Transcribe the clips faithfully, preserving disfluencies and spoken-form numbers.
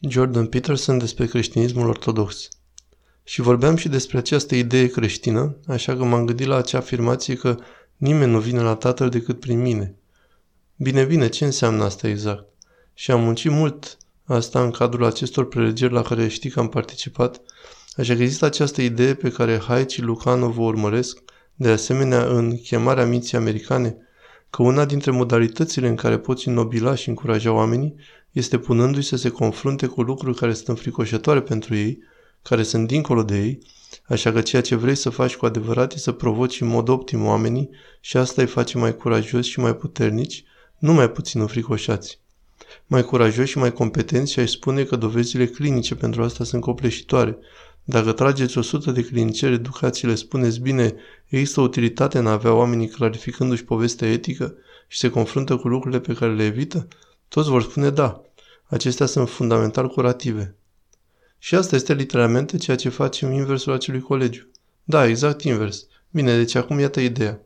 Jordan Peterson despre creștinismul ortodox. Și vorbeam și despre această idee creștină, așa că m-am gândit la acea afirmație că nimeni nu vine la Tatăl decât prin mine. Bine, bine, ce înseamnă asta exact? Și am muncit mult asta în cadrul acestor prelegeri la care știi că am participat, așa că există această idee pe care Haicii Lucano vă urmăresc, de asemenea în Chemarea Minții Americane, că una dintre modalitățile în care poți înnobila și încuraja oamenii este punându-i să se confrunte cu lucruri care sunt înfricoșătoare pentru ei, care sunt dincolo de ei, așa că ceea ce vrei să faci cu adevărat e să provoci în mod optim oamenii și asta îi face mai curajoși și mai puternici, nu mai puțin înfricoșați. Mai curajoși și mai competenți și aș spune că dovezile clinice pentru asta sunt copleșitoare. Dacă trageți o sută de clinicieri, educațiile, spuneți bine, există utilitate în a avea oamenii clarificându-și povestea etică și se confruntă cu lucrurile pe care le evită? Toți vor spune da. Acestea sunt fundamental curative. Și asta este literalmente ceea ce facem inversul acelui colegiu. Da, exact invers. Bine, deci acum iată ideea.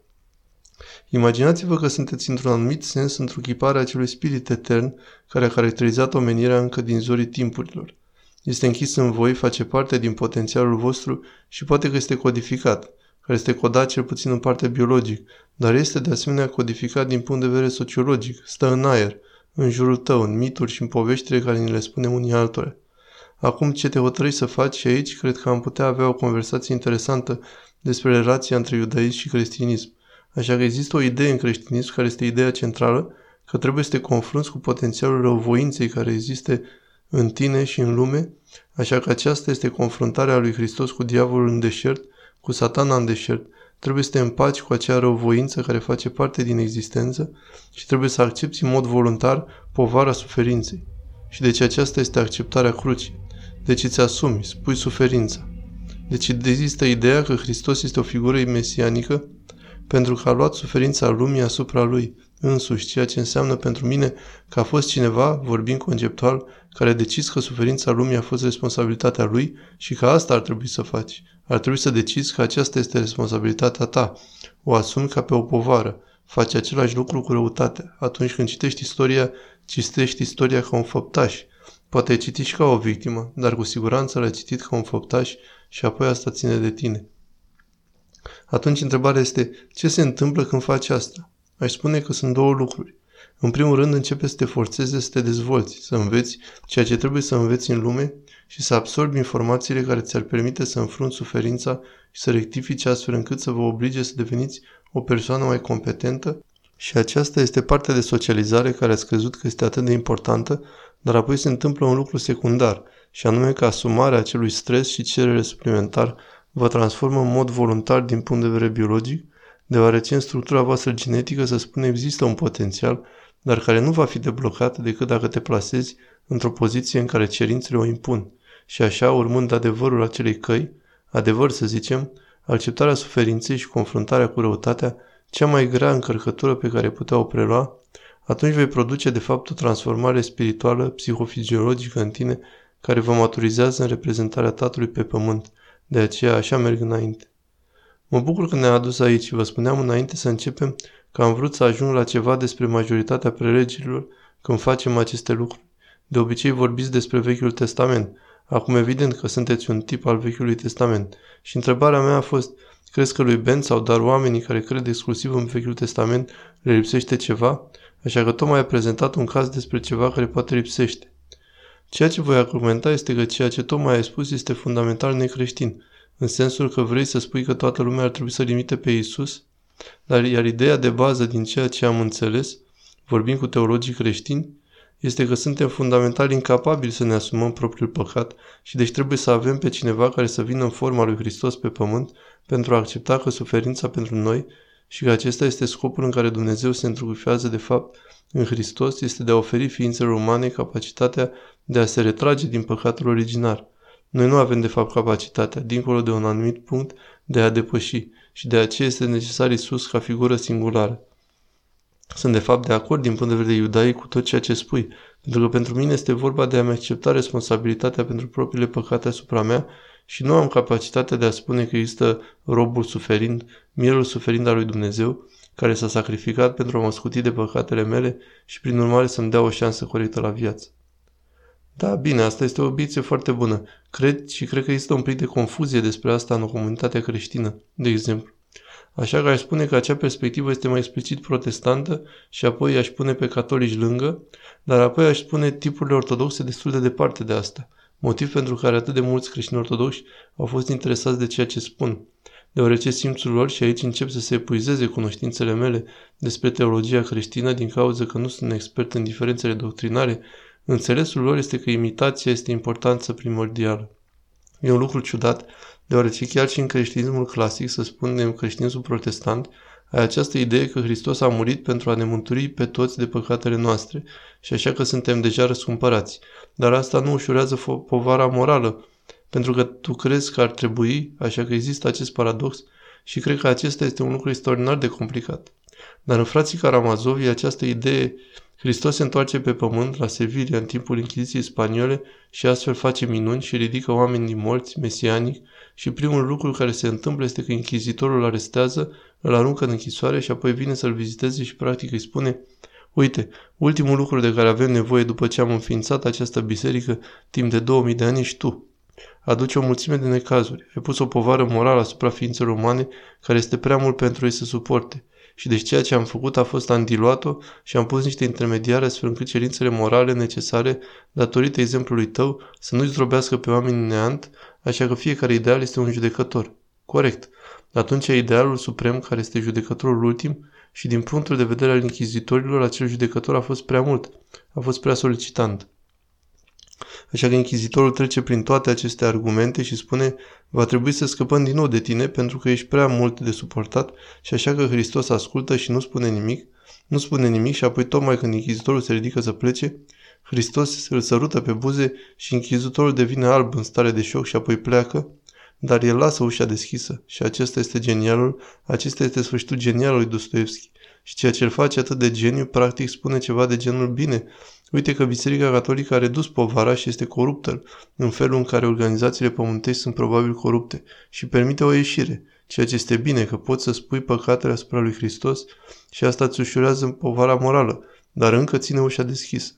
Imaginați-vă că sunteți într-un anumit sens într-o chipare a acelui spirit etern care a caracterizat omenirea încă din zorii timpurilor. Este închis în voi, face parte din potențialul vostru și poate că este codificat, care este codat cel puțin în parte biologic, dar este de asemenea codificat din punct de vedere sociologic, stă în aer, în jurul tău, în mituri și în poveștile care ni le spunem unii altora. Acum ce te hotărâi să faci și aici, cred că am putea avea o conversație interesantă despre relația între iudaism și creștinism. Așa că există o idee în creștinism care este ideea centrală, că trebuie să te confrunți cu potențialul răuvoinței care există în tine și în lume, așa că aceasta este confruntarea lui Hristos cu diavolul în deșert, cu Satana în deșert. Trebuie să te împaci cu acea răuvoință care face parte din existență și trebuie să accepți în mod voluntar povara suferinței. Și deci aceasta este acceptarea crucii. Deci îți asumi, spui suferința. Deci există ideea că Hristos este o figură mesianică pentru că a luat suferința lumii asupra lui însuși, ceea ce înseamnă pentru mine că a fost cineva, vorbind conceptual, care a decis că suferința lumii a fost responsabilitatea lui și că asta ar trebui să faci. Ar trebui să decizi că aceasta este responsabilitatea ta. O asumi ca pe o povară. Faci același lucru cu răutatea. Atunci când citești istoria, citești istoria ca un făptaș. Poate ai citit și ca o victimă, dar cu siguranță l-ai citit ca un făptaș și apoi asta ține de tine. Atunci întrebarea este, ce se întâmplă când faci asta? Aș spune că sunt două lucruri. În primul rând, începe să te forțeze să te dezvolți, să înveți ceea ce trebuie să înveți în lume și să absorbi informațiile care ți-ar permite să înfrunți suferința și să rectifici astfel încât să vă oblige să deveniți o persoană mai competentă și aceasta este partea de socializare care ați crezut că este atât de importantă, dar apoi se întâmplă un lucru secundar și anume că asumarea acelui stres și cerere suplimentar vă transformă în mod voluntar din punct de vedere biologic, deoarece în structura voastră genetică, să spune, există un potențial, dar care nu va fi deblocat decât dacă te plasezi într-o poziție în care cerințele o impun. Și așa, urmând adevărul acelei căi, adevăr să zicem, acceptarea suferinței și confruntarea cu răutatea, cea mai grea încărcătură pe care putea o prelua, atunci vei produce de fapt o transformare spirituală, psihofiziologică în tine, care vă maturizează în reprezentarea Tatălui pe pământ. De aceea așa merg înainte. Mă bucur că ne-a adus aici și vă spuneam înainte să începem că am vrut să ajung la ceva despre majoritatea prelegerilor când facem aceste lucruri. De obicei vorbiți despre Vechiul Testament. Acum evident că sunteți un tip al Vechiului Testament. Și întrebarea mea a fost, crezi că lui Ben sau dar oamenii care cred exclusiv în Vechiul Testament le lipsește ceva? Așa că tocmai a prezentat un caz despre ceva care poate lipsește. Ceea ce voi argumenta este că ceea ce tocmai ai spus este fundamental necreștin, în sensul că vrei să spui că toată lumea ar trebui să limite pe Iisus, dar iar ideea de bază din ceea ce am înțeles, vorbind cu teologii creștini, este că suntem fundamental incapabili să ne asumăm propriul păcat și deci trebuie să avem pe cineva care să vină în forma lui Hristos pe pământ pentru a accepta că suferința pentru noi și că acesta este scopul în care Dumnezeu se întruchifează de fapt în Hristos este de a oferi ființelor umane capacitatea de a se retrage din păcatul originar. Noi nu avem de fapt capacitatea, dincolo de un anumit punct, de a depăși și de aceea este necesar Iisus ca figură singulară. Sunt de fapt de acord din punct de vedere iudaic cu tot ceea ce spui, pentru că pentru mine este vorba de a-mi accepta responsabilitatea pentru propriile păcate asupra mea și nu am capacitatea de a spune că există robul suferind, mielul suferind al lui Dumnezeu, care s-a sacrificat pentru a mă scuti de păcatele mele și prin urmare să-mi dea o șansă corectă la viață. Da, bine, asta este o obiecție foarte bună. Cred și cred că există un pic de confuzie despre asta în comunitatea creștină, de exemplu. Așa că aș spune că acea perspectivă este mai explicit protestantă și apoi aș pune pe catolici lângă, dar apoi aș spune tipurile ortodoxe destul de departe de asta, motiv pentru care atât de mulți creștini ortodoxi au fost interesați de ceea ce spun, deoarece simțul lor, și aici încep să se epuizeze cunoștințele mele despre teologia creștină din cauza că nu sunt expert în diferențele doctrinare, înțelesul lor este că imitația este importanță primordială. E un lucru ciudat, deoarece chiar și în creștinismul clasic, să spunem creștinismul protestant, ai această idee că Hristos a murit pentru a ne mântui pe toți de păcatele noastre și așa că suntem deja răscumpărați. Dar asta nu ușurează povara morală, pentru că tu crezi că ar trebui, așa că există acest paradox și cred că acesta este un lucru extraordinar de complicat. Dar în Frații Caramazovii această idee, Hristos se întoarce pe pământ la Sevilla în timpul Inchiziției Spaniole și astfel face minuni și ridică oameni din morți, mesianic, și primul lucru care se întâmplă este că închizitorul îl arestează, îl aruncă în închisoare și apoi vine să-l viziteze și practic îi spune: uite, ultimul lucru de care avem nevoie după ce am înființat această biserică timp de două mii de ani ești tu. Aduce o mulțime de necazuri, ai pus o povară morală asupra ființelor umane care este prea mult pentru ei să suporte. Și deci ceea ce am făcut a fost am diluat-o și am pus niște intermediare astfel încât cerințele morale necesare, datorită exemplului tău, să nu-i zdrobească pe oamenii neant, așa că fiecare ideal este un judecător. Corect. Atunci e idealul suprem care este judecătorul ultim și din punctul de vedere al închizitorilor, acel judecător a fost prea mult, a fost prea solicitant. Așa că închizitorul trece prin toate aceste argumente și spune: va trebui să scăpăm din nou de tine pentru că ești prea mult de suportat, și așa că Hristos ascultă și nu spune nimic, nu spune nimic și apoi tocmai când închizitorul se ridică să plece, Hristos îl sărută pe buze și închizitorul devine alb în stare de șoc și apoi pleacă, dar el lasă ușa deschisă și acesta este genialul, acesta este sfârșitul genial al lui Dostoievski și ceea ce îl face atât de geniu practic spune ceva de genul: bine, uite că Biserica Catolică a redus povara și este coruptă, în felul în care organizațiile pământești sunt probabil corupte, și permite o ieșire, ceea ce este bine, că poți să spui păcatele asupra lui Hristos și asta îți ușurează povara morală, dar încă ține ușa deschisă.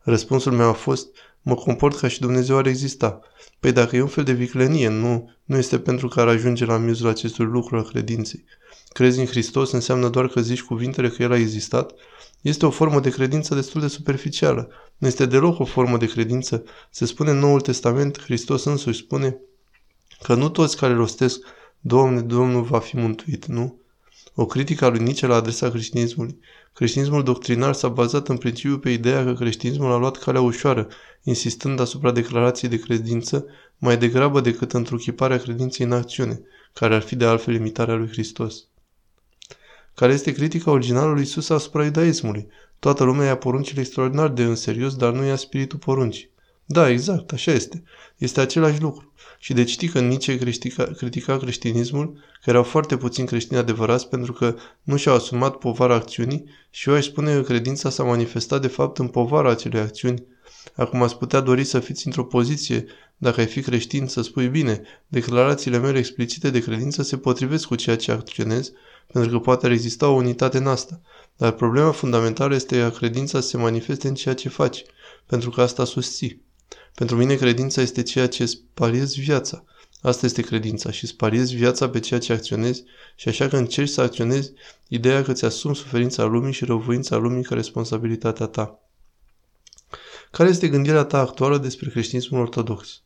Răspunsul meu a fost: mă comport ca și Dumnezeu ar exista. Păi dacă e un fel de viclenie, nu, nu este pentru că ar ajunge la miezul acestui lucru al credinței. Crezi în Hristos înseamnă doar că zici cuvintele că El a existat. Este o formă de credință destul de superficială. Nu este deloc o formă de credință. Se spune în Noul Testament, Hristos însuși spune că nu toți care rostesc Doamne, Domnul va fi mântuit, nu? O critică a lui Nicea la adresa creștinismului. Creștinismul doctrinar s-a bazat în principiu pe ideea că creștinismul a luat calea ușoară, insistând asupra declarației de credință mai degrabă decât întruchiparea credinței în acțiune, care ar fi de altfel imitarea lui Hristos. Care este critica originală lui Iisus asupra iudaismului. Toată lumea ia poruncile extraordinar de în serios, dar nu ia spiritul poruncii. Da, exact, așa este. Este același lucru. Și de citit că Nicea critica, critica creștinismul, că erau foarte puțini creștini adevărați pentru că nu și-au asumat povara acțiunii, și eu aș spune că credința s-a manifestat de fapt în povara acelei acțiuni. Acum ați putea dori să fiți într-o poziție, dacă ai fi creștin, să spui: bine, declarațiile mele explicite de credință se potrivesc cu ceea ce acționez, pentru că poate ar exista o unitate în asta. Dar problema fundamentală este că credința se manifeste în ceea ce faci, pentru că asta susții. Pentru mine credința este ceea ce spariezi viața. Asta este credința și spariezi viața pe ceea ce acționezi și așa că încerci să acționezi ideea că ți-asumi suferința lumii și răuvoința lumii ca responsabilitatea ta. Care este gândirea ta actuală despre creștinismul ortodox?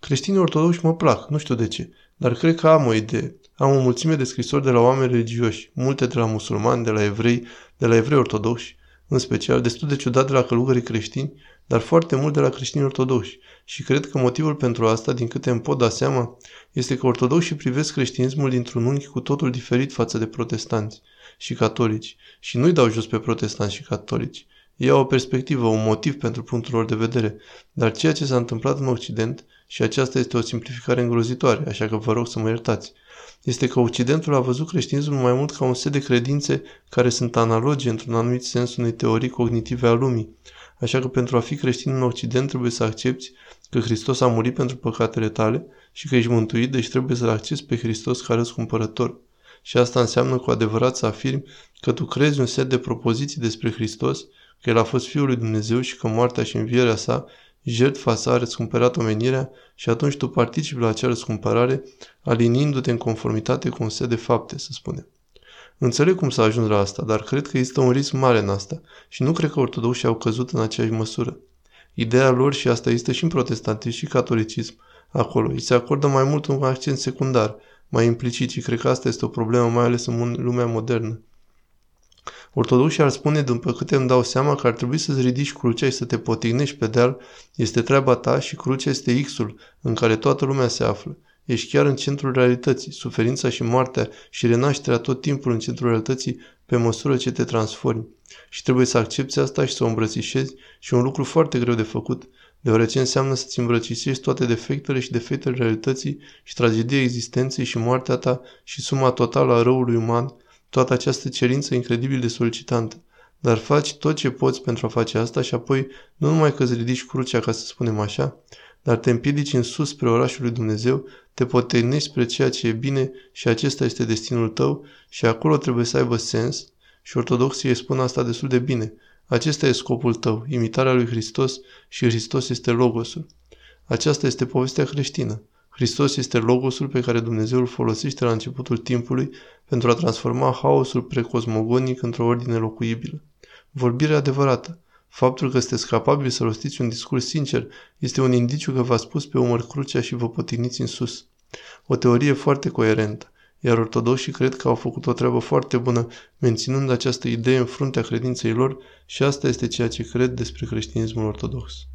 Creștinii ortodoxi mă plac, nu știu de ce, dar cred că am o idee. Am o mulțime de scrisori de la oameni religioși, multe de la musulmani, de la evrei, de la evrei ortodoxi, în special, destul de ciudat de la călugării creștini, dar foarte mult de la creștini ortodoxi. Și cred că motivul pentru asta, din câte îmi pot da seama, este că ortodoxii privesc creștinismul dintr-un unghi cu totul diferit față de protestanți și catolici. Și nu-i dau jos pe protestanți și catolici. Ei au o perspectivă, un motiv pentru punctul lor de vedere. Dar ceea ce s-a întâmplat în Occident, și aceasta este o simplificare îngrozitoare, așa că vă rog să mă iertați, este că Occidentul a văzut creștinismul mai mult ca un set de credințe care sunt analoge într-un anumit sens unei teorii cognitive a lumii. Așa că pentru a fi creștin în Occident trebuie să accepti că Hristos a murit pentru păcatele tale și că ești mântuit, deci trebuie să-L accepti pe Hristos ca răscumpărător. Și asta înseamnă cu adevărat să afirmi că tu crezi un set de propoziții despre Hristos, că El a fost Fiul lui Dumnezeu și că moartea și învierea sa jertfa sa a răscumpărat omenirea și atunci tu participi la acea răscumpărare, aliniindu-te în conformitate cu un set de fapte, să spunem. Înțeleg cum s-a ajuns la asta, dar cred că există un risc mare în asta și nu cred că ortodoxii au căzut în aceeași măsură. Ideea lor, și asta este și în protestantism și catolicism, acolo îi se acordă mai mult un accent secundar, mai implicit, și cred că asta este o problemă, mai ales în lumea modernă. Ortodoxii ar spune, după câte îmi dau seama, că ar trebui să-ți ridici crucea și să te potignești pe deal, este treaba ta și crucea este X-ul în care toată lumea se află. Ești chiar în centrul realității, suferința și moartea și renașterea tot timpul în centrul realității pe măsură ce te transformi. Și trebuie să accepti asta și să o îmbrățișezi, și un lucru foarte greu de făcut, deoarece înseamnă să-ți îmbrățișezi toate defectele și defectele realității și tragedia existenței și moartea ta și suma totală a răului uman, toată această cerință incredibil de solicitantă. Dar faci tot ce poți pentru a face asta și apoi nu numai că îți ridici crucea, ca să spunem așa, dar te împiedici în sus spre orașul lui Dumnezeu, te potegnești spre ceea ce e bine și acesta este destinul tău și acolo trebuie să aibă sens, și ortodoxii îi spun asta destul de bine. Acesta e scopul tău, imitarea lui Hristos, și Hristos este Logosul. Aceasta este povestea creștină. Hristos este Logosul pe care Dumnezeu îl folosește la începutul timpului pentru a transforma haosul precosmogonic într-o ordine locuibilă. Vorbirea adevărată. Faptul că sunteți capabili să rostiți un discurs sincer este un indiciu că v-ați pus pe umăr crucea și vă potigniți în sus. O teorie foarte coerentă, iar ortodoxii cred că au făcut o treabă foarte bună menținând această idee în fruntea credinței lor, și asta este ceea ce cred despre creștinismul ortodox.